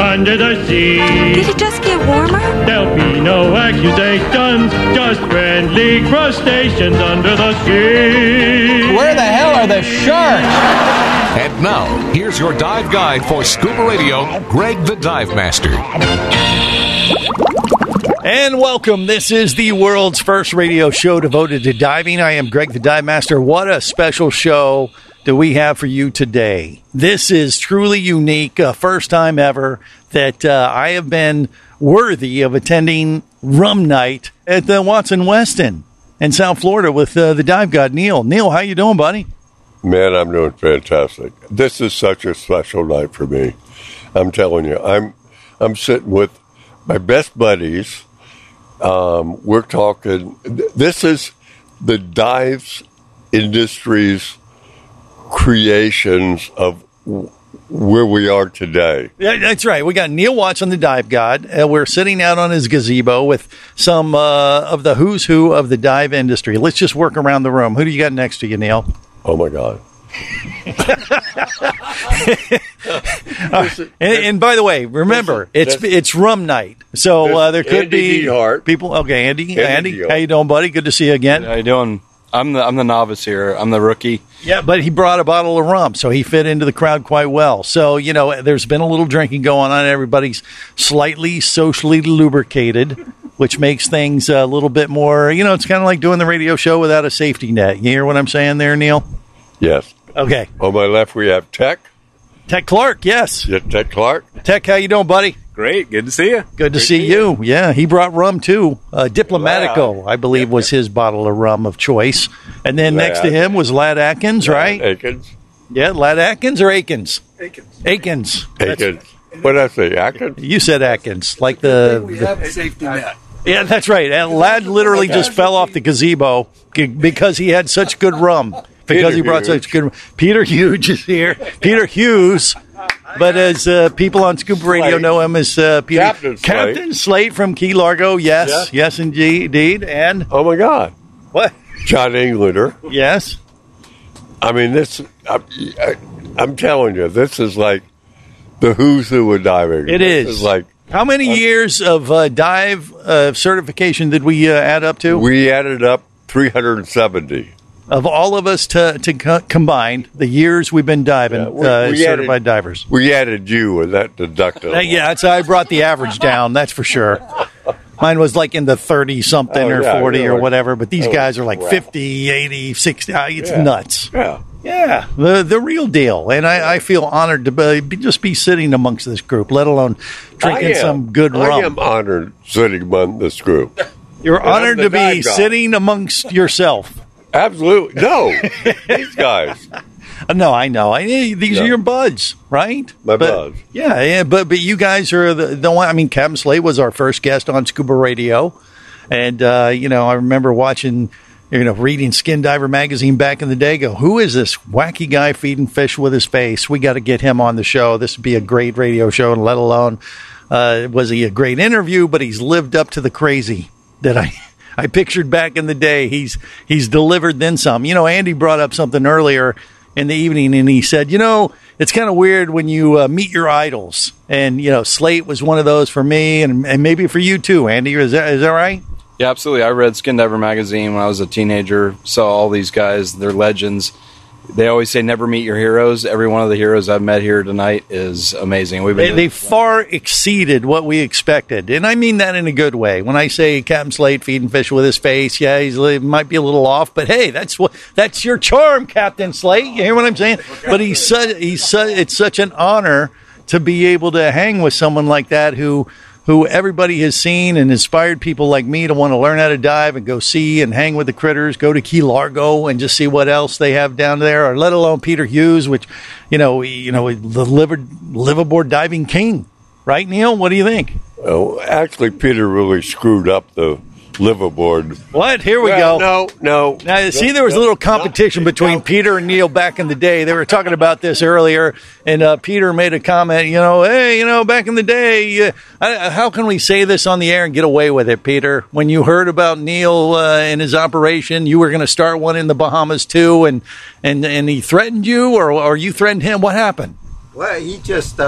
Under the sea. Did it just get warmer? There'll be no accusations, just friendly crustaceans under the sea. Where the hell are the sharks? And now, here's your dive guide for Scuba Radio, Greg the Divemaster. And welcome. This is the world's first radio show devoted to diving. I am Greg the Divemaster. What a special show that we have for you today. This is truly unique, first time ever that I have been worthy of attending Rum Night at the Watson Weston in South Florida with the dive god Neil. Neil, how you doing, buddy? Man, I'm doing fantastic. This is such a special night for me. I'm telling you, I'm sitting with my best buddies. We're talking. This is the dives industry's creations of where we are today. Yeah, that's right. We got Neil Watson, the dive god, and we're sitting out on his gazebo with some of the who's who of the dive industry. Let's just work around the room. Who do you got next to you, Neil? Oh, my God. And by the way, remember, it's Rum Night, so there could Andy DeHart. People. Okay, Andy, how you doing, buddy? Good to see you again. How you doing? I'm the novice here. I'm the rookie. Yeah, but he brought a bottle of rum, so he fit into the crowd quite well. So, you know, there's been a little drinking going on. Everybody's slightly socially lubricated, which makes things a little bit more, you know, it's kind of like doing the radio show without a safety net. You hear what I'm saying there, Neil? Yes. Okay. On my left, we have Tec Clark, yes. Yeah, Tec Clark. Tec, how you doing, buddy? Great. Good to see you. Good to see you. Yeah, he brought rum, too. Diplomatico, wow. I believe, was his bottle of rum of choice. And then next to him was Lad Atkins, right? Atkins. Yeah, Lad Atkins or Akins? Akins. Akins. What did I say, Atkins? You said Atkins. Like we have a safety net. Yeah, that's right. And Lad literally just fell off the gazebo because he had such good rum. Because he brought such good... Peter Hughes is here. Peter Hughes... But as people on Scuba Radio know him as Peter Captain Slate from Key Largo, yes, yeah. Yes indeed, and oh my God, what John Englander? Yes, I mean this. I'm telling you, this is like the who's who of diving. It is like how many years of dive certification did we add up to? We added up 370. Of all of us to combined, the years we've been diving, certified divers. We added you, and that deducted. Yeah, that's how I brought the average down, that's for sure. Mine was like in the 30-something or 40 or whatever, but these guys are like 50, 80, 60. It's nuts. Yeah. Yeah, the real deal. And I feel honored to just be sitting amongst this group, let alone drinking some good rum. I am honored sitting among this group. You're honored to be sitting amongst yourself. Absolutely. No, these guys. No, I know. These are your buds, right? My buds. Yeah, but you guys are the one. I mean, Captain Slate was our first guest on Scuba Radio. And, you know, I remember watching, you know, reading Skin Diver magazine back in the day. Go, who is this wacky guy feeding fish with his face? We got to get him on the show. This would be a great radio show, and let alone was he a great interview, but he's lived up to the crazy that I pictured back in the day. He's delivered then some. You know, Andy brought up something earlier in the evening, and he said, you know, it's kind of weird when you meet your idols. And, you know, Slate was one of those for me, and maybe for you too, Andy. Is that right? Yeah, absolutely. I read Skin Diver magazine when I was a teenager, saw all these guys, they're legends. They always say never meet your heroes. Every one of the heroes I've met here tonight is amazing. They far exceeded what we expected, and I mean that in a good way. When I say Captain Slate feeding fish with his face, yeah, he might be a little off, but hey, that's your charm, Captain Slate. You hear what I'm saying? But he's such it's such an honor to be able to hang with someone like that who everybody has seen and inspired people like me to want to learn how to dive and go see and hang with the critters, go to Key Largo and just see what else they have down there, or let alone Peter Hughes, which, the liverboard diving king. Right, Neil? What do you think? Well, actually, Peter really screwed up the liverboard. What? Here we go. No. Now, see, there was a little competition between Peter and Neil back in the day. They were talking about this earlier, and Peter made a comment, back in the day, how can we say this on the air and get away with it, Peter? When you heard about Neil and his operation, you were going to start one in the Bahamas, too, and he threatened you, or you threatened him. What happened? Well, he just,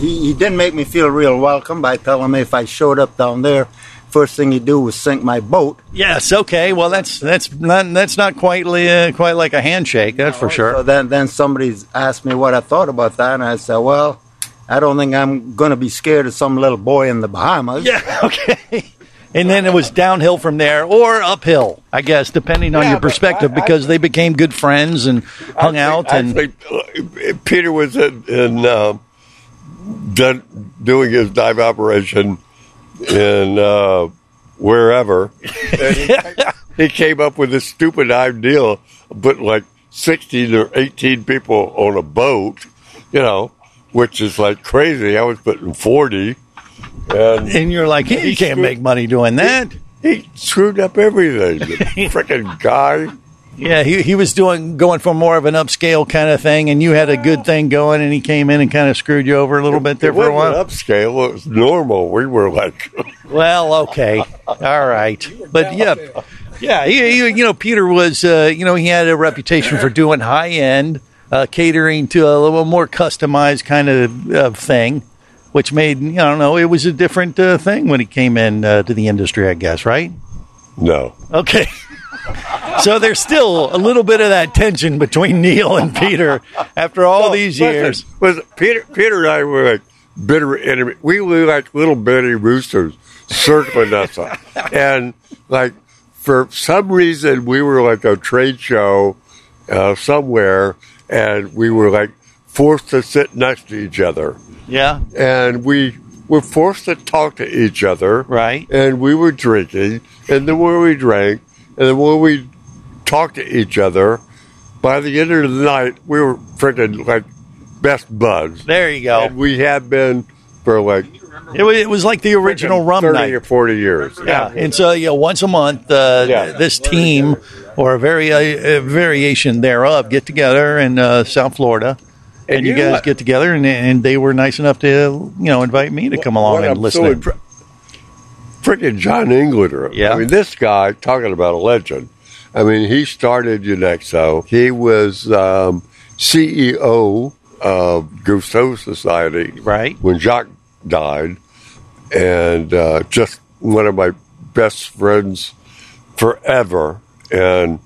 he didn't make me feel real welcome by telling me if I showed up down there, first thing he'd do was sink my boat. Yes, okay. Well, that's not quite like a handshake, that's for sure. So then somebody asked me what I thought about that, and I said, well, I don't think I'm going to be scared of some little boy in the Bahamas. Yeah, okay. And then it was downhill from there, or uphill, I guess, depending on your perspective, because they became good friends and hung out. And Peter was doing his dive operation in wherever. And he came up with this stupid idea, but like 16 or 18 people on a boat, which is like crazy. I was putting 40. And you're like, hey, you can't make money doing that. He screwed up everything. Freaking guy. Yeah, he was going for more of an upscale kind of thing, and you had a good thing going, and he came in and kind of screwed you over a little bit there for a while. It wasn't upscale. It was normal. We were like... Well, okay. All right. But, yeah, Peter was, he had a reputation for doing high-end, catering to a little more customized kind of thing. Which made, it was a different thing when he came in to the industry, I guess, right? No. Okay. So there's still a little bit of that tension between Neil and Peter after all these years. Peter and I were like bitter enemies. We were like little bitty roosters circling us up. And, like, for some reason, we were like a trade show somewhere, and we were like forced to sit next to each other. Yeah. And we were forced to talk to each other. Right. And we were drinking. And the more we drank, and the more we talked to each other, by the end of the night, we were freaking like best buds. There you go. And we had been for like... It was like the original rum 30 night. 30 or 40 years. Yeah. And so, once a month, this team, or a variation thereof, get together in South Florida. And you guys get together, and they were nice enough to, invite me to come along and listen. So freaking John Englander. Yeah. I mean, this guy, talking about a legend. I mean, he started UNEXSO. He was CEO of Gusto Society. Right. When Jacques died. And just one of my best friends forever. And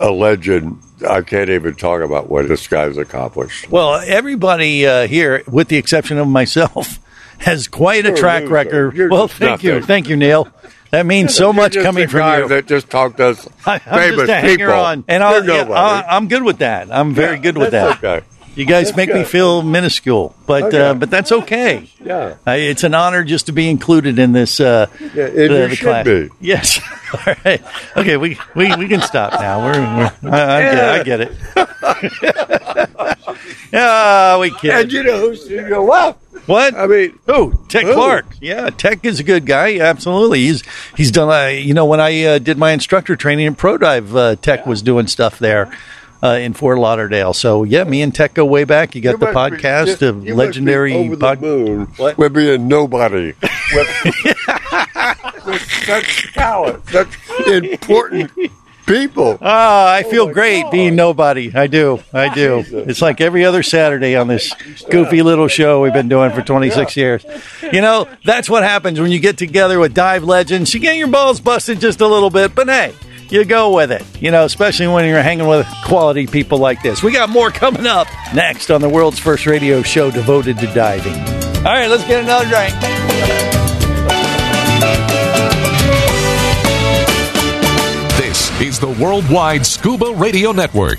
a legend. I can't even talk about what this guy's accomplished. Well, everybody here, with the exception of myself, has quite a track record. Well, thank you, Neil. That means so much coming from you. That just talked us famous people. And I'm good with that. I'm very good with that. Okay. You guys make me feel minuscule, but that's okay. Yeah, it's an honor just to be included in this. You should class. Be. Yes. All right. Okay. We can stop now. I get it. We kidding. And you know who's in your lap? What? I mean, who? Tec Clark. Yeah, Tec is a good guy. Absolutely. He's done. When I did my instructor training in Pro Dive, Tec was doing stuff there. In Fort Lauderdale. So, yeah, me and Tec go way back. You got the podcast, the legendary podcast. We're being nobody. With such talent, such important people. I feel great being nobody. I do. It's like every other Saturday on this goofy little show we've been doing for 26 years. That's what happens when you get together with dive legends. You get your balls busted just a little bit, but hey. You go with it, especially when you're hanging with quality people like this. We got more coming up next on the world's first radio show devoted to diving. All right, let's get another drink. This is the Worldwide Scuba Radio Network.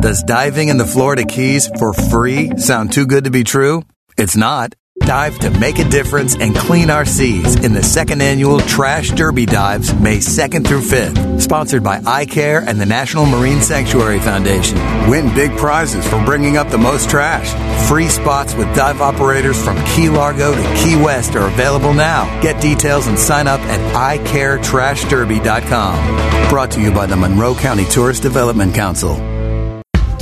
Does diving in the Florida Keys for free sound too good to be true? It's not. Dive to make a difference and clean our seas in the second annual Trash Derby Dives, May 2nd through 5th. Sponsored by iCare and the National Marine Sanctuary Foundation. Win big prizes for bringing up the most trash. Free spots with dive operators from Key Largo to Key West are available now. Get details and sign up at iCareTrashDerby.com. Brought to you by the Monroe County Tourist Development Council.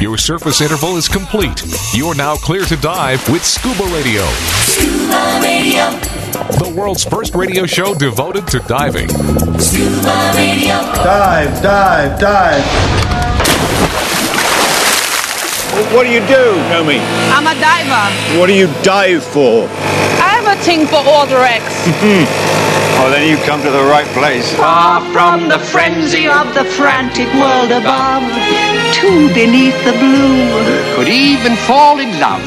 Your surface interval is complete. You're now clear to dive with Scuba Radio. Scuba Radio. The world's first radio show devoted to diving. Scuba Radio. Dive, dive, dive. What do you do, Naomi? I'm a diver. What do you dive for? I have a thing for Order X. Oh, then you come to the right place. Far from the frenzy of the frantic world above. Two beneath the blue could even fall in love,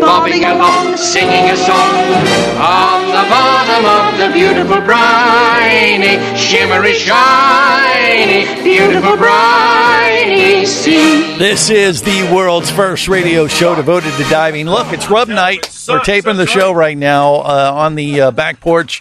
bobbing along, singing a song on the bottom of the beautiful briny, shimmery, shiny, beautiful briny sea. This is the world's first radio show devoted to diving. Look, it's Rum Night. We're taping the show right now on the back porch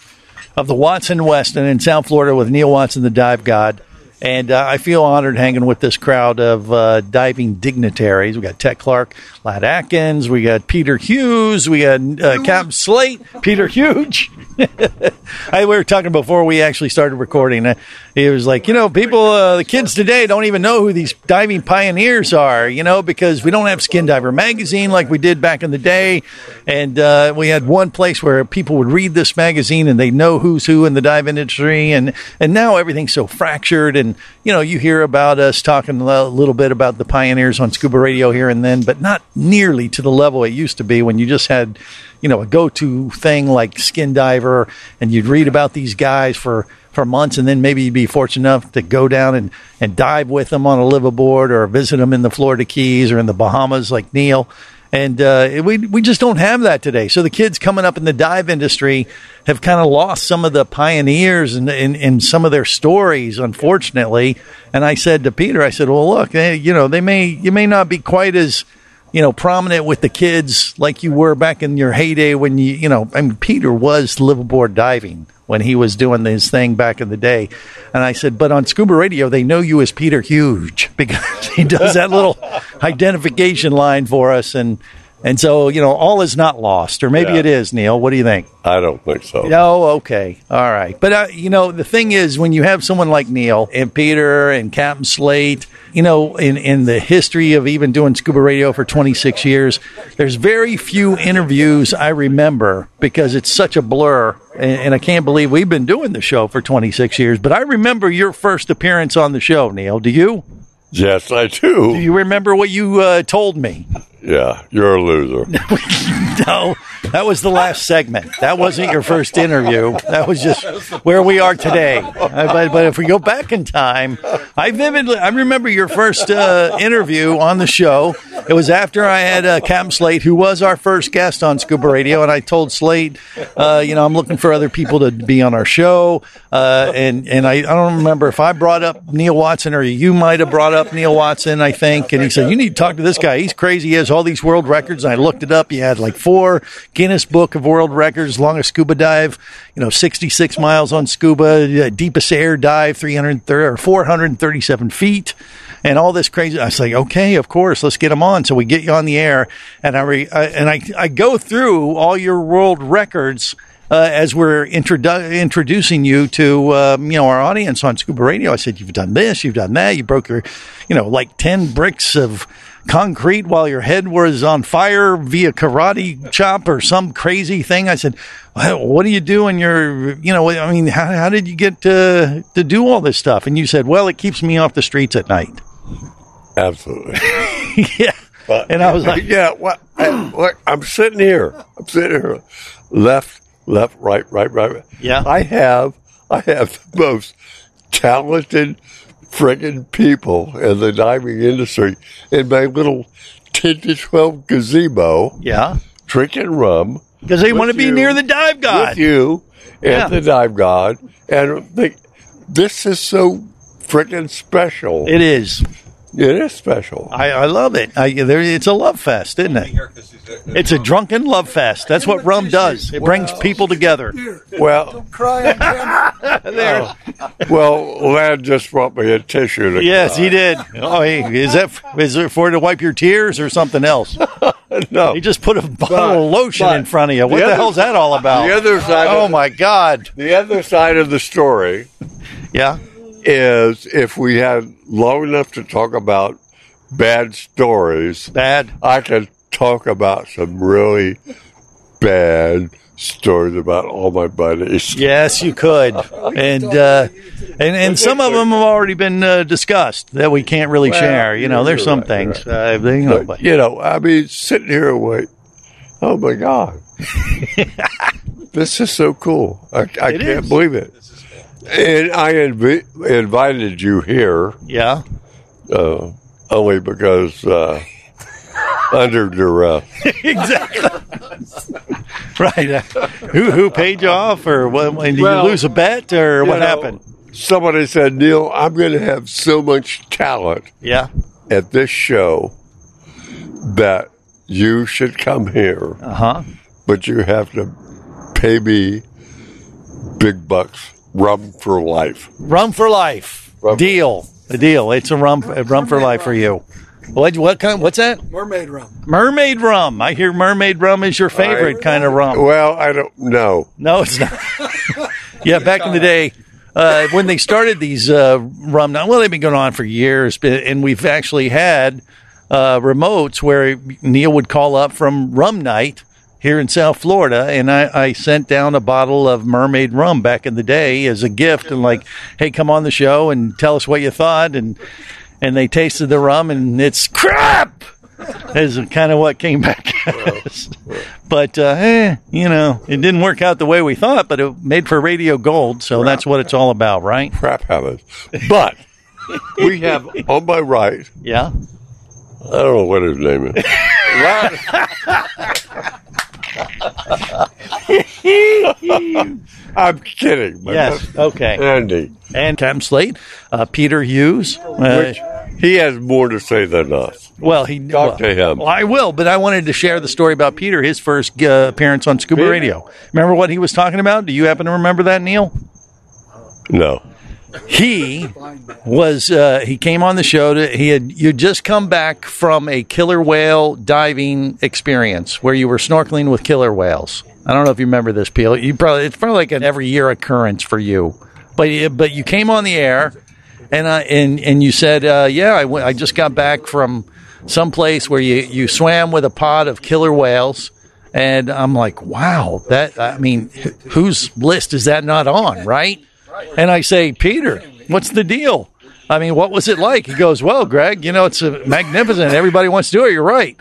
of the Watson Weston in South Florida with Neil Watson, the dive god. And I feel honored hanging with this crowd of diving dignitaries. We got Tec Clark, Lad Atkins. We got Peter Hughes. We got Captain Slate, Peter Hughes. We were talking before we actually started recording. It was like, you know, people, the kids today don't even know who these diving pioneers are, you know, because we don't have Skin Diver magazine like we did back in the day. And we had one place where people would read this magazine and they know who's who in the dive industry. And now everything's so fractured. And, you know, you hear about us talking a little bit about the pioneers on Scuba Radio here and then, but not nearly to the level it used to be when you just had, you know, a go-to thing like Skin Diver, and you'd read about these guys for months, and then maybe you'd be fortunate enough to go down and dive with them on a liveaboard or visit them in the Florida Keys or in the Bahamas like Neil. And we just don't have that today. So the kids coming up in the dive industry have kind of lost some of the pioneers and some of their stories, unfortunately. And I said to Peter, I said, well, look, you may not be quite as, you know, prominent with the kids like you were back in your heyday when Peter was liveaboard diving when he was doing his thing back in the day. And I said, but on Scuba Radio, they know you as Peter Hughes because he does that little identification line for us. And so, you know, all is not lost. Or maybe it is, Neil. What do you think? I don't think so. No? Okay. All right. But, you know, the thing is, when you have someone like Neil and Peter and Captain Slate, you know, in the history of even doing Scuba Radio for 26 years, there's very few interviews I remember because it's such a blur. And I can't believe we've been doing the show for 26 years. But I remember your first appearance on the show, Neil. Do you? Yes, I do. Do you remember what you told me? Yeah, you're a loser. No, that was the last segment. That wasn't your first interview. That was just where we are today. But if we go back in time, I remember your first interview on the show. It was after I had Captain Slate, who was our first guest on Scuba Radio, and I told Slate, I'm looking for other people to be on our show. And I don't remember if I brought up Neil Watson or you might have brought up Neil Watson, I think. And he said, you need to talk to this guy. He's crazy. He has all these world records. And I looked it up. He had like 4 Guinness Book of World Records, longest scuba dive, 66 miles on scuba, deepest air dive, 437 feet, and all this crazy. I was like, okay, of course, let's get him on. So we get you on the air, and I go through all your world records as we're introducing you to our audience on Scuba Radio. I said, you've done this, you've done that, you broke your 10 bricks of concrete while your head was on fire via karate chop or some crazy thing. I said, what do you do in your, how did you get to do all this stuff? And you said, well, it keeps me off the streets at night. Absolutely. Yeah. But, and I was like, yeah, I'm sitting here. Left, right. Yeah. I have the most talented friggin' people in the diving industry in my little 10 to 12 gazebo. Yeah. Drinking rum. Because they want to be near the dive god. With you and the dive god. And this is so friggin' special. It is. It is special. I love it. It's a love fest, isn't it? It's a drunken love fest. That's what rum does. It brings people together. Well, don't cry again. There. Lad just brought me a tissue. Yes, he did. Oh, is it for to wipe your tears or something else? No, he just put a bottle of lotion in front of you. What the hell's that all about? The other side. Oh my God. The other side of the story. Yeah. Is if we had long enough to talk about bad stories, I could talk about some really bad stories about all my buddies. Yes, you could. And some of them have already been discussed that we can't really share. There's some things. Right. But, sitting here and wait. Oh, my God. This is so cool. I can't believe it. And I invited you here. Yeah. Only because under duress. Exactly. Right. Who paid you off, or did you lose a bet, or what happened? Somebody said, Neil, I'm going to have so much talent at this show that you should come here. Uh-huh. But you have to pay me big bucks. Rum for life. Rum for life. Deal. A deal. It's a rum for life for you. What kind? What's that? Mermaid rum. Mermaid rum. I hear mermaid rum is your favorite kind of rum. Well, I don't know. No, it's not. Yeah, back in the day when they started these rum. Well, they've been going on for years, and we've actually had remotes where Neil would call up from Rum Night here in South Florida, and I sent down a bottle of Mermaid Rum back in the day as a gift, and hey, come on the show and tell us what you thought, and they tasted the rum, and it's crap! Is kind of what came back at us. But, it didn't work out the way we thought, but it made for radio gold, so crap. That's what it's all about, right? Crap habits. But we have, on my right, I don't know what his name is. I'm kidding. Yes. Okay. Andy. And Captain Slate, Peter Hughes. Which he has more to say than us. Well, talk to him. Well, I will, but I wanted to share the story about Peter, his first appearance on Scuba Radio. Remember what he was talking about? Do you happen to remember that, Neil? No. He was. He came on the show. You just come back from a killer whale diving experience where you were snorkeling with killer whales. I don't know if you remember this, Peel. It's probably like an every year occurrence for you. But you came on the air, and you said, I just got back from some place where you swam with a pod of killer whales. And I'm like, wow, whose list is that not on, right? And I say, Peter, what's the deal? I mean, what was it like? He goes, well, Greg, you know, it's magnificent. Everybody wants to do it. You're right.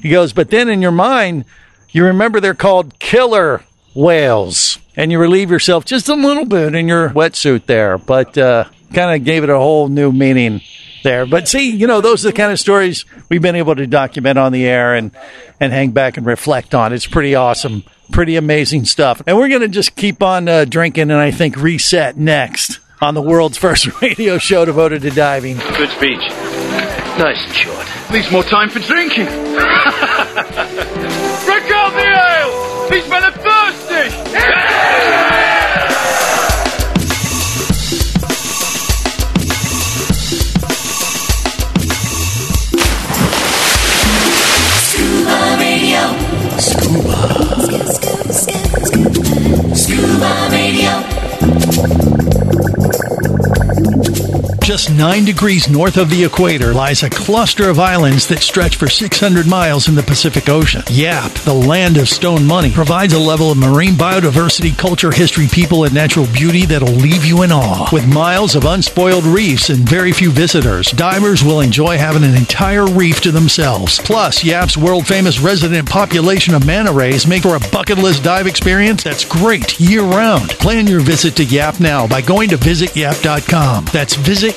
He goes, but then in your mind, you remember they're called killer whales. And you relieve yourself just a little bit in your wetsuit there. But kind of gave it a whole new meaning there. But see, you know, those are the kind of stories we've been able to document on the air and hang back and reflect on. It's pretty awesome. Pretty amazing stuff. And we're going to just keep on drinking and I think reset next. On the world's first radio show devoted to diving. Good speech. Nice and short. Needs more time for drinking. Drink out the ale! These men are thirsty! Scuba Radio. Scuba. Scuba, scuba, scuba. Scuba Radio. Just 9 degrees north of the equator lies a cluster of islands that stretch for 600 miles in the Pacific Ocean. Yap, the land of stone money, provides a level of marine biodiversity, culture, history, people, and natural beauty that'll leave you in awe. With miles of unspoiled reefs and very few visitors, divers will enjoy having an entire reef to themselves. Plus, Yap's world-famous resident population of manta rays make for a bucket list dive experience that's great year-round. Plan your visit to Yap now by going to visityap.com. That's visityap.com.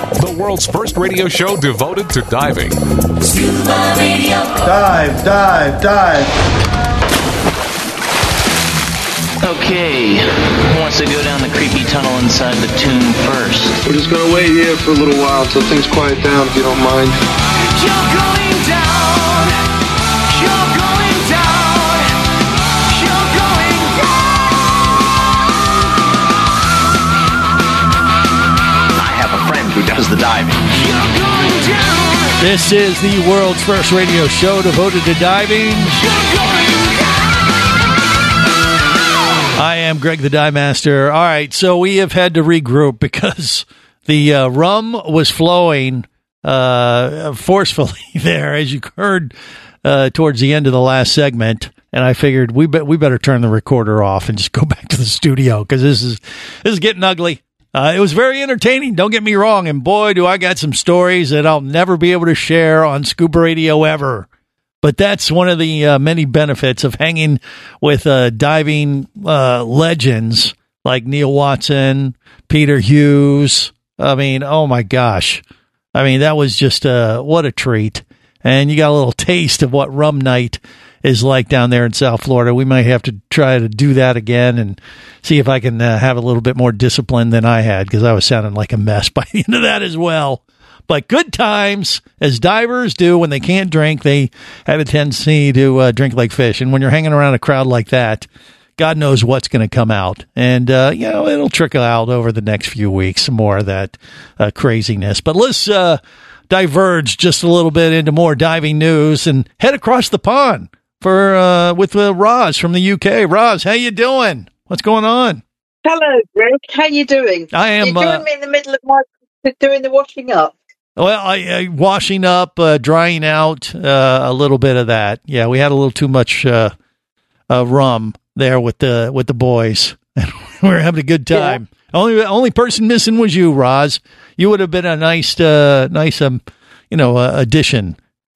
The world's first radio show devoted to diving. Scuba Radio. Dive, dive, dive. Okay, who wants to go down the creepy tunnel inside the tomb first? We're just going to wait here for a little while till things quiet down, if you don't mind. You're going down. You're going down. You're going down. I have a friend who does the diving. This is the world's first radio show devoted to diving. I am Greg the Divemaster. All right, so we have had to regroup because the rum was flowing forcefully there, as you heard towards the end of the last segment. And I figured we better turn the recorder off and just go back to the studio because this is getting ugly. It was very entertaining, don't get me wrong, and boy, do I got some stories that I'll never be able to share on Scuba Radio ever. But that's one of the many benefits of hanging with diving legends like Neil Watson, Peter Hughes. I mean, oh my gosh. I mean, that was just what a treat. And you got a little taste of what Rum Night is like down there in South Florida. We might have to try to do that again and see if I can have a little bit more discipline than I had, because I was sounding like a mess by the end of that as well. But good times, as divers do when they can't drink, they have a tendency to drink like fish. And when you're hanging around a crowd like that, God knows what's going to come out. And, you know, it'll trickle out over the next few weeks, some more of that craziness. But let's diverge just a little bit into more diving news and head across the pond for with Roz from the UK. Roz, how you doing? What's going on? Hello, Rick. How you doing? I am. You're doing me in the middle of my doing the washing up. Well, I washing up, drying out, a little bit of that. Yeah, we had a little too much rum there with the boys. We were having a good time. Yeah. Only person missing was you, Roz. You would have been a nice addition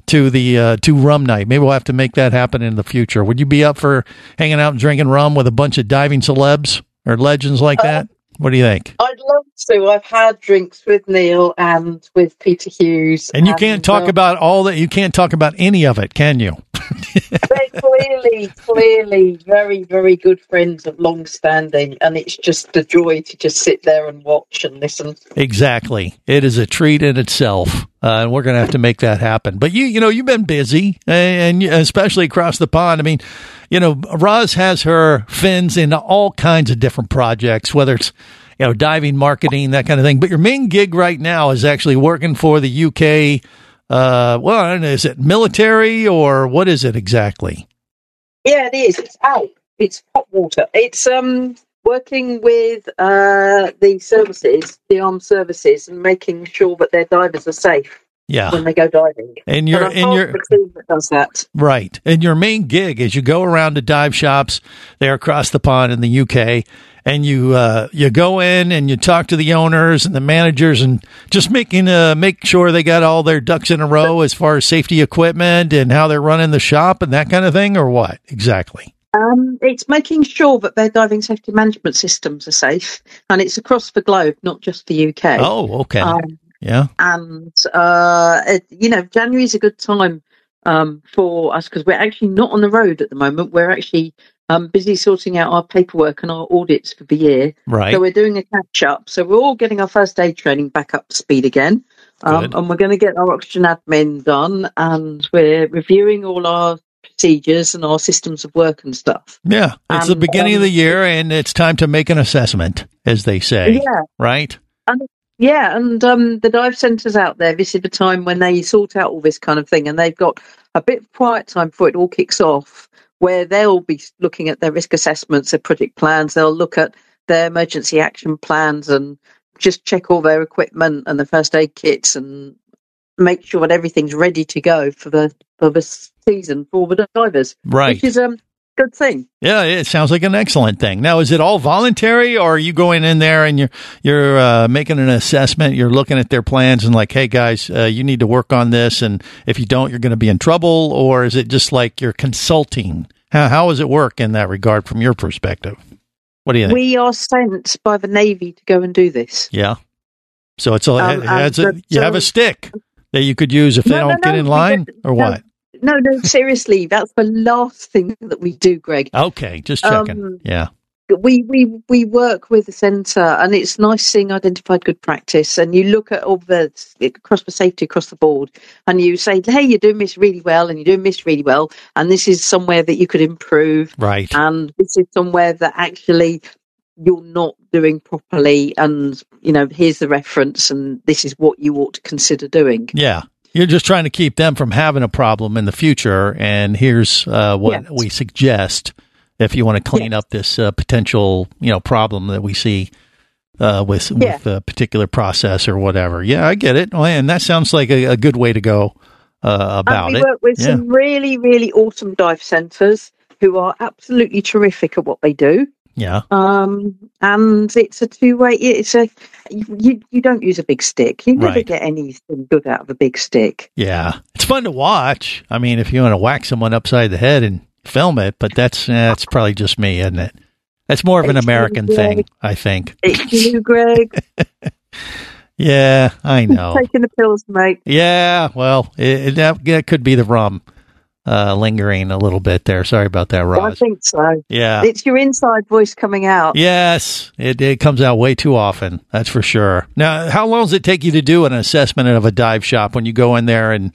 to the to Rum Night. Maybe we'll have to make that happen in the future. Would you be up for hanging out and drinking rum with a bunch of diving celebs or legends like that? What do you think? I'd love to. I've had drinks with Neil and with Peter Hughes. And you can't talk about any of it, can you? They're clearly very, very good friends of long standing, and it's just a joy to just sit there and watch and listen. Exactly. It is a treat in itself. And we're going to have to make that happen. But you know, you've been busy, and especially across the pond. I mean, you know, Roz has her fins in all kinds of different projects, whether it's, you know, diving, marketing, that kind of thing. But your main gig right now is actually working for the UK. Well, I don't know, is it military or what is it exactly? Yeah, it is. It's out. It's hot water. It's working with the services, the armed services, and making sure that their divers are safe. Yeah, when they go diving. And you're the team that does that, right? And your main gig is you go around to dive shops there across the pond in the UK, and you go in and you talk to the owners and the managers, and just make sure they got all their ducks in a row as far as safety equipment and how they're running the shop and that kind of thing, or what exactly? It's making sure that their diving safety management systems are safe, and it's across the globe, not just the UK. Oh, okay. Yeah. And, you know, January is a good time for us because we're actually not on the road at the moment. We're actually busy sorting out our paperwork and our audits for the year. Right. So we're doing a catch-up. So we're all getting our first aid training back up to speed again. And we're going to get our oxygen admin done. And we're reviewing all our procedures and our systems of work and stuff. Yeah. It's the beginning of the year, and it's time to make an assessment, as they say. Yeah. Right? And the dive centres out there, this is the time when they sort out all this kind of thing, and they've got a bit of quiet time before it all kicks off, where they'll be looking at their risk assessments, their project plans, they'll look at their emergency action plans and just check all their equipment and the first aid kits and make sure that everything's ready to go for the season for all the divers. Right. Which is good thing. Yeah, it sounds like an excellent thing. Now, is it all voluntary, or are you going in there and you're making an assessment, you're looking at their plans and like, hey guys, you need to work on this, and if you don't, you're going to be in trouble? Or is it just like you're consulting? How does it work in that regard from your perspective? What do you think? We are sent by the Navy to go and do this. Yeah. So it's you have a stick that you could use if they don't get in line, or what? No, seriously, that's the last thing that we do, Greg. Okay, just checking. Yeah. We work with the centre, and it's nice seeing identified good practice, and you look at all the across the safety, across the board, and you say, hey, you're doing this really well, and you're doing this really well, and this is somewhere that you could improve. Right. And this is somewhere that actually you're not doing properly, and, you know, here's the reference, and this is what you ought to consider doing. Yeah. You're just trying to keep them from having a problem in the future, and here's what we suggest if you want to clean up this potential, you know, problem that we see with a particular process or whatever. Yeah, I get it. Well, and that sounds like a good way to go about it. We work with some really, really awesome dive centres who are absolutely terrific at what they do. Yeah. And it's a two-way. It's you don't use a big stick. You never get anything good out of a big stick. Yeah, it's fun to watch. I mean, if you want to whack someone upside the head and film it, but that's probably just me, isn't it? That's more of an American thing, I think. It's you, Greg. Yeah, I know. Taking the pills, mate. Yeah, well, that could be the rum. Lingering a little bit there. Sorry about that, Roz. I think so. Yeah. It's your inside voice coming out. Yes. It comes out way too often. That's for sure. Now, how long does it take you to do an assessment of a dive shop when you go in there and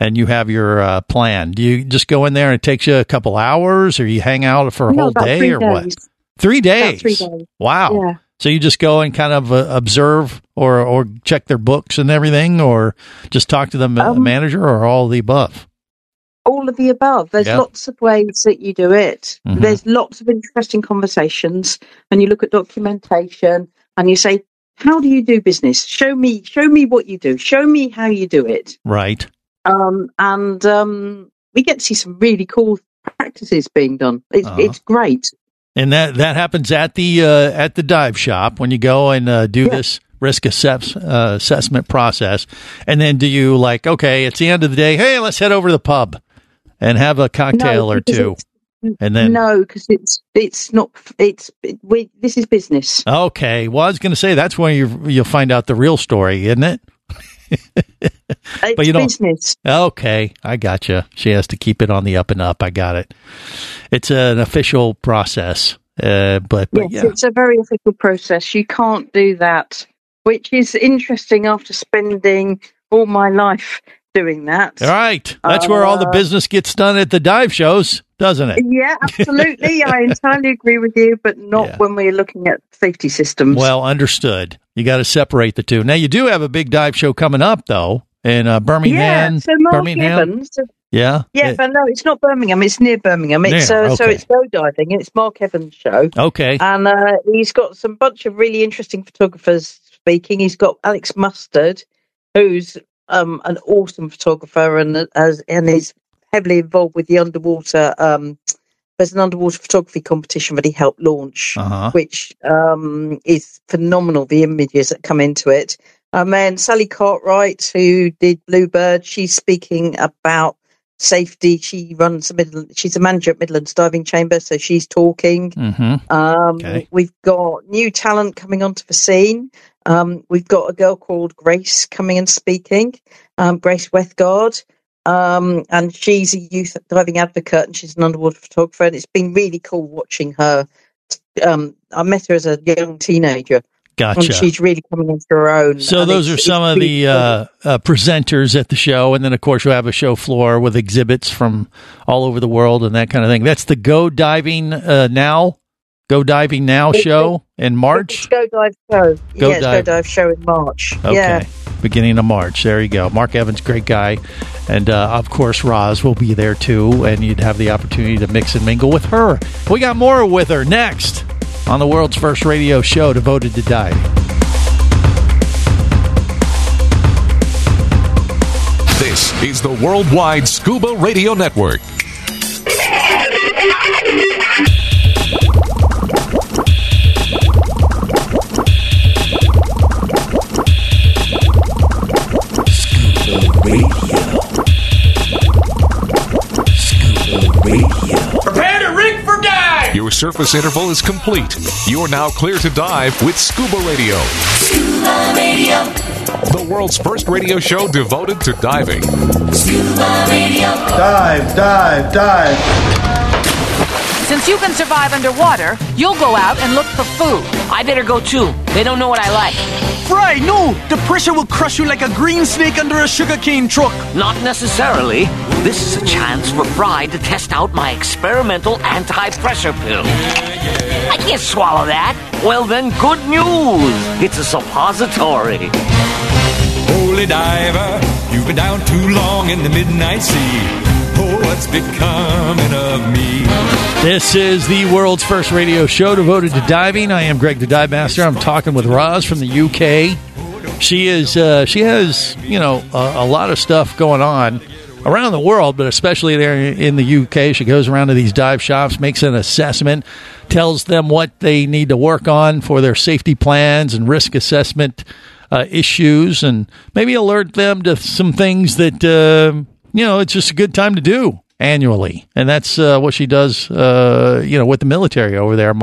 you have your plan? Do you just go in there and it takes you a couple hours, or you hang out for a whole day what? 3 days? 3 days. Wow. Yeah. So you just go and kind of observe or check their books and everything, or just talk to the manager, or all of the above? All of the above. There's lots of ways that you do it. Mm-hmm. There's lots of interesting conversations, and you look at documentation, and you say, how do you do business? Show me what you do. Show me how you do it. Right. And we get to see some really cool practices being done. It's great. And that happens at the dive shop when you go and do this risk assessment process. And then do you like, okay, it's the end of the day, hey, let's head over to the pub and have a cocktail or two, and then because this is business. Okay, well, I was going to say that's where you'll find out the real story, isn't it? But you don't, business. Okay, I gotcha. She has to keep it on the up and up. I got it. It's an official process. But yes, yeah. It's a very official process. You can't do that, which is interesting after spending all my life doing that. All right. That's where all the business gets done at the dive shows, doesn't it? Yeah, absolutely. I entirely agree with you, but not when we're looking at safety systems. Well, understood. You got to separate the two. Now, you do have a big dive show coming up, though, in Birmingham. Yeah, so Mark Evans. Yeah? Yeah, but no, it's not Birmingham. It's near Birmingham. So it's Go Diving, and it's Mark Evans' show. Okay. And he's got some bunch of really interesting photographers speaking. He's got Alex Mustard, who's an awesome photographer and is heavily involved with the underwater. There's an underwater photography competition that he helped launch, which is phenomenal, the images that come into it. And then Sally Cartwright, who did Bluebird, she's speaking about safety. She runs she's a manager at Midlands Diving Chamber, so she's talking. Mm-hmm. We've got new talent coming onto the scene. We've got a girl called Grace coming and speaking, Grace Westgard, and she's a youth diving advocate, and she's an underwater photographer, and it's been really cool watching her. I met her as a young teenager. Gotcha. And she's really coming into her own. So those are some of the presenters at the show, and then, of course, you'll have a show floor with exhibits from all over the world and that kind of thing. That's the Go Diving Now show in March? Go Dive show in March. Okay. Yeah. Beginning of March. There you go. Mark Evans, great guy. And, of course, Roz will be there, too. And you'd have the opportunity to mix and mingle with her. We got more with her next on the world's first radio show devoted to diving. This is the worldwide Scuba Radio Network. Your surface interval is complete. You're now clear to dive with Scuba Radio. Scuba Radio. The world's first radio show devoted to diving. Scuba Radio. Dive, dive, dive. Since you can survive underwater, you'll go out and look for food. I better go too. They don't know what I like. Fry, no! The pressure will crush you like a green snake under a sugarcane truck. Not necessarily. This is a chance for Fry to test out my experimental anti-pressure pill. I can't swallow that. Well then, good news. It's a suppository. Holy diver, you've been down too long in the midnight sea. What's becoming of me? This is the world's first radio show devoted to diving. I am Greg the Divemaster. I'm talking with Roz from the UK. She has a lot of stuff going on around the world, but especially there in the UK. She goes around to these dive shops, makes an assessment, tells them what they need to work on for their safety plans and risk assessment issues, and maybe alert them to some things that it's just a good time to do annually. And that's what she does, with the military over there,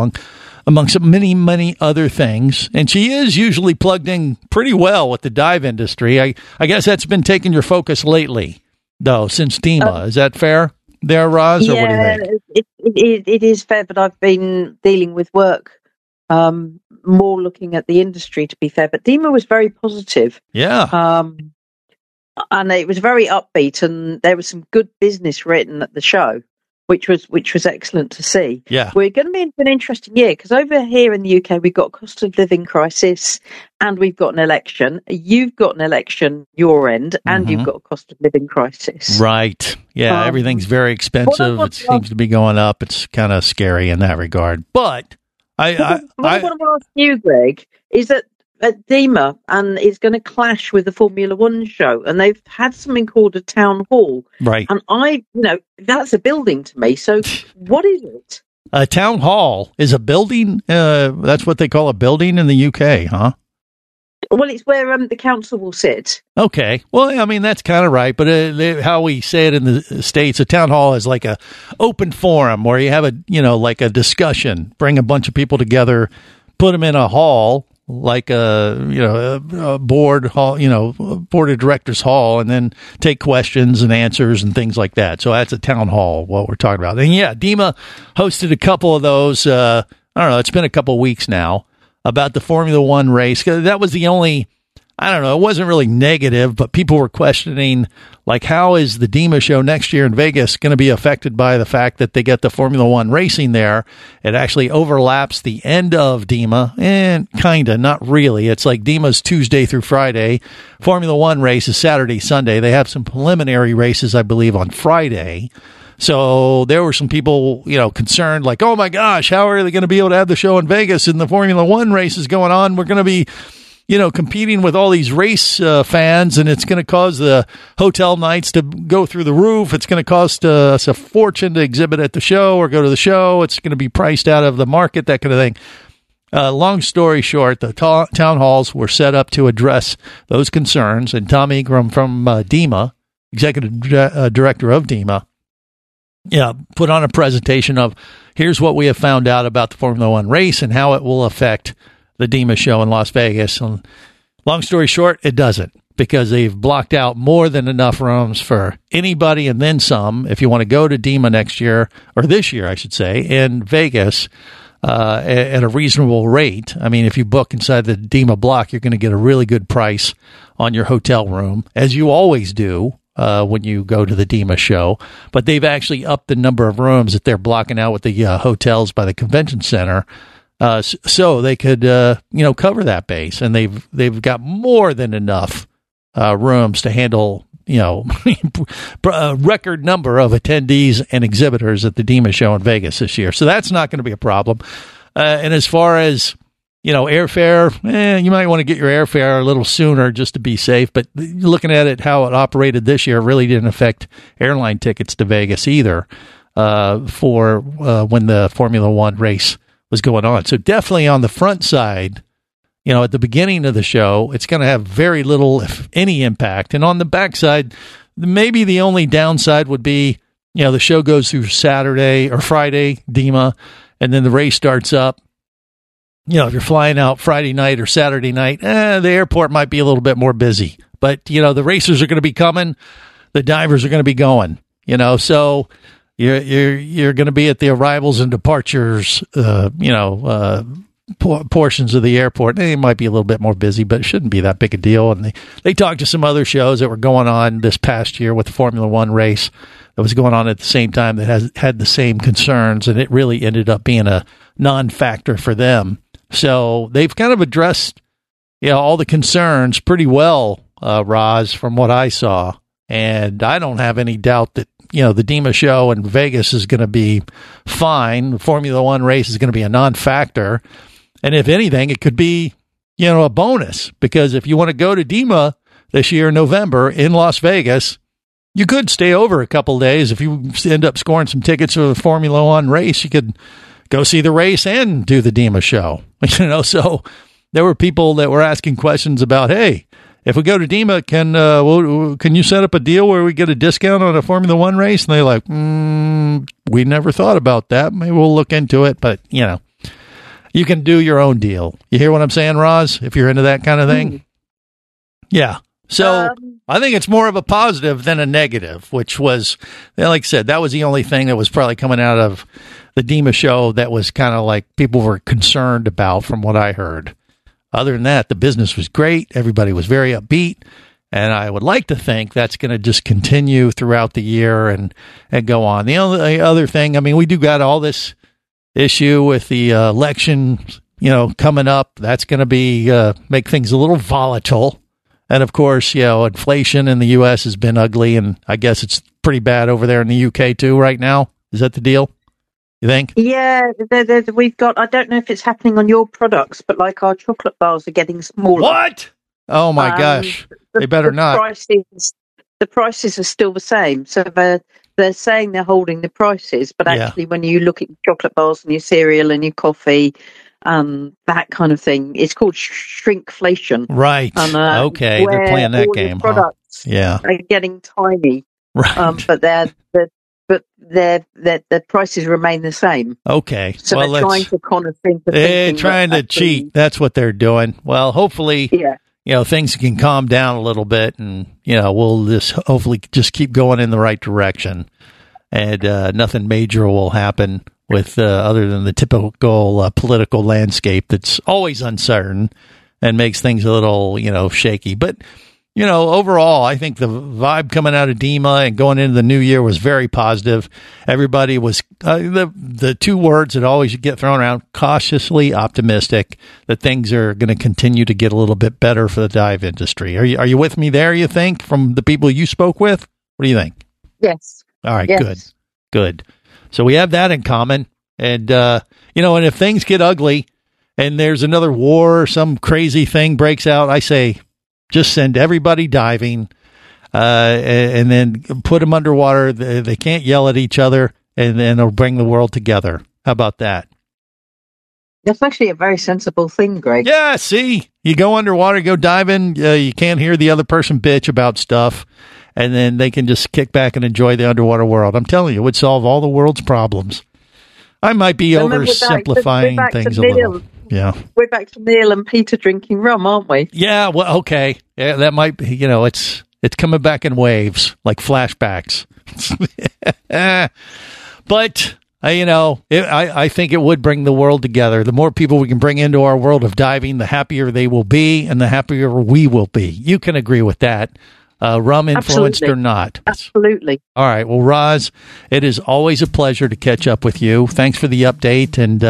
amongst many other things. And she is usually plugged in pretty well with the dive industry. I guess that's been taking your focus lately, though, since DEMA. Is that fair there, Roz? Yeah, or what do you think? It is fair, but I've been dealing with work, more looking at the industry, to be fair. But DEMA was very positive. Yeah. And it was very upbeat, and there was some good business written at the show, which was excellent to see. Yeah. We're going to be in an interesting year, because over here in the UK, we've got a cost of living crisis, and we've got an election. You've got an election your end, and you've got a cost of living crisis. Right. Yeah, everything's very expensive. It seems to be going up. It's kind of scary in that regard. But I want to ask you, Greg, is that at DEMA, and it's going to clash with the Formula One show, and they've had something called a town hall. Right. And that's a building to me, so what is it? A town hall is a building? That's what they call a building in the UK, huh? Well, it's where the council will sit. Okay. Well, I mean, that's kind of right, but how we say it in the States, a town hall is like a open forum where you have a discussion, bring a bunch of people together, put them in a hall, like a board hall, board of directors hall, and then take questions and answers and things like that. So that's a town hall, what we're talking about. And yeah, DEMA hosted a couple of those. I don't know, it's been a couple of weeks now, about the Formula One race. That was the only, I don't know, it wasn't really negative, but people were questioning, like, how is the DEMA show next year in Vegas going to be affected by the fact that they get the Formula One racing there? It actually overlaps the end of DEMA, and kind of, not really. It's like DEMA's Tuesday through Friday. Formula One race is Saturday, Sunday. They have some preliminary races, I believe, on Friday. So there were some people, concerned, like, oh my gosh, how are they going to be able to have the show in Vegas and the Formula One race is going on? We're going to be competing with all these race fans, and it's going to cause the hotel nights to go through the roof. It's going to cost us a fortune to exhibit at the show or go to the show. It's going to be priced out of the market, that kind of thing. Long story short, the town halls were set up to address those concerns, and Tom Ingram from DEMA, executive director of DEMA, put on a presentation of, here's what we have found out about the Formula One race and how it will affect the DEMA show in Las Vegas. And long story short, it doesn't, because they've blocked out more than enough rooms for anybody and then some, if you want to go to DEMA next year, or this year, I should say, in Vegas at a reasonable rate. I mean, if you book inside the DEMA block, you're going to get a really good price on your hotel room, as you always do when you go to the DEMA show. But they've actually upped the number of rooms that they're blocking out with the hotels by the convention center, so they could, cover that base, and they've got more than enough rooms to handle, a record number of attendees and exhibitors at the DEMA show in Vegas this year. So that's not going to be a problem. And as far as airfare, you might want to get your airfare a little sooner just to be safe. But looking at it, how it operated this year really didn't affect airline tickets to Vegas either for when the Formula One race was going on. So definitely on the front side, at the beginning of the show, it's going to have very little, if any, impact. And on the backside, maybe the only downside would be, the show goes through Saturday or Friday, DEMA, and then the race starts up. If you're flying out Friday night or Saturday night, the airport might be a little bit more busy. But, the racers are going to be coming, the divers are going to be going, so You're going to be at the arrivals and departures, portions of the airport. It might be a little bit more busy, but it shouldn't be that big a deal. And they talked to some other shows that were going on this past year with the Formula One race that was going on at the same time that had the same concerns, and it really ended up being a non-factor for them. So they've kind of addressed, all the concerns pretty well, Roz, from what I saw. And I don't have any doubt that, the DEMA show in Vegas is going to be fine. The Formula One race is going to be a non-factor. And if anything, it could be, a bonus, because if you want to go to DEMA this year in November in Las Vegas, you could stay over a couple days. If you end up scoring some tickets for the Formula One race, you could go see the race and do the DEMA show. So there were people that were asking questions about, hey, if we go to DEMA, can you set up a deal where we get a discount on a Formula One race? And they're like, we never thought about that. Maybe we'll look into it. But, you can do your own deal. You hear what I'm saying, Roz, if you're into that kind of thing? Yeah. So I think it's more of a positive than a negative, which was, like I said, that was the only thing that was probably coming out of the DEMA show that was kind of like people were concerned about, from what I heard. Other than that, the business was great. Everybody was very upbeat. And I would like to think that's going to just continue throughout the year and go on. The only other thing, we do got all this issue with the election, coming up. That's going to be make things a little volatile. And, of course, inflation in the U.S. has been ugly, and I guess it's pretty bad over there in the U.K. too right now. Is that the deal? You think? Yeah, we've got, I don't know if it's happening on your products, but like our chocolate bars are getting smaller. What? Oh my gosh. They better not. The prices are still the same. So they're saying they're holding the prices, but actually when you look at your chocolate bars and your cereal and your coffee, that kind of thing, it's called shrinkflation. Right. Okay, they're playing that game. Products are getting tiny. Right. But they're but their prices remain the same. Okay. So well, they're trying to con us into they're trying to cheat. That's what they're doing. Well, hopefully, you know, things can calm down a little bit, and, you know, we'll just hopefully just keep going in the right direction, and nothing major will happen with other than the typical political landscape that's always uncertain and makes things a little, you know, shaky. But, you know, overall, I think the vibe coming out of DEMA and going into the new year was very positive. Everybody was the two words that always get thrown around, cautiously optimistic that things are going to continue to get a little bit better for the dive industry. Are you with me there, you think, from the people you spoke with? What do you think? Yes. All right, yes. Good. So we have that in common. And, you know, and if things get ugly and there's another war or some crazy thing breaks out, I say, just send everybody diving, and then put them underwater. They can't yell at each other, and then it'll bring the world together. How about that? That's actually a very sensible thing, Greg. Yeah, see? You go underwater, go diving, you can't hear the other person bitch about stuff, and then they can just kick back and enjoy the underwater world. I'm telling you, it would solve all the world's problems. I might be oversimplifying things a little. Yeah. We're back to Neil and Peter drinking rum, aren't we? Yeah, well, okay. Yeah, that might be, you know, it's coming back in waves, like flashbacks. But, you know, I think it would bring the world together. The more people we can bring into our world of diving, the happier they will be, and the happier we will be. You can agree with that. Rum influenced Absolutely. Or not. Absolutely. All right. Well, Roz, it is always a pleasure to catch up with you. Thanks for the update. And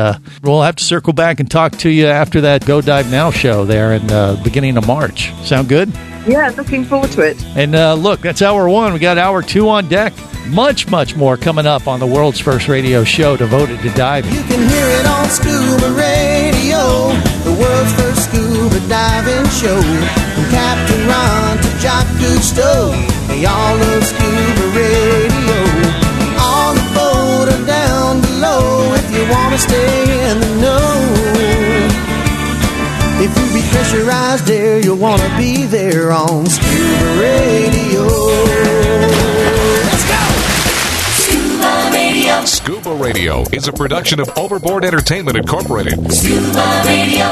we'll have to circle back and talk to you after that Go Dive Now show there in the beginning of March. Sound good? Yeah, looking forward to it. And look, that's hour one. We got hour two on deck. Much, much more coming up on the world's first radio show devoted to diving. You can hear it on Scuba Radio, the world's first scuba diving show. From Captain Ron to Jock Gusto, they all love Scuba Radio. On the boat or down below, if you want to stay in the know. If you be pressurized there, you'll want to be there on Scuba Radio. Scuba Radio is a production of Overboard Entertainment Incorporated. Scuba Radio.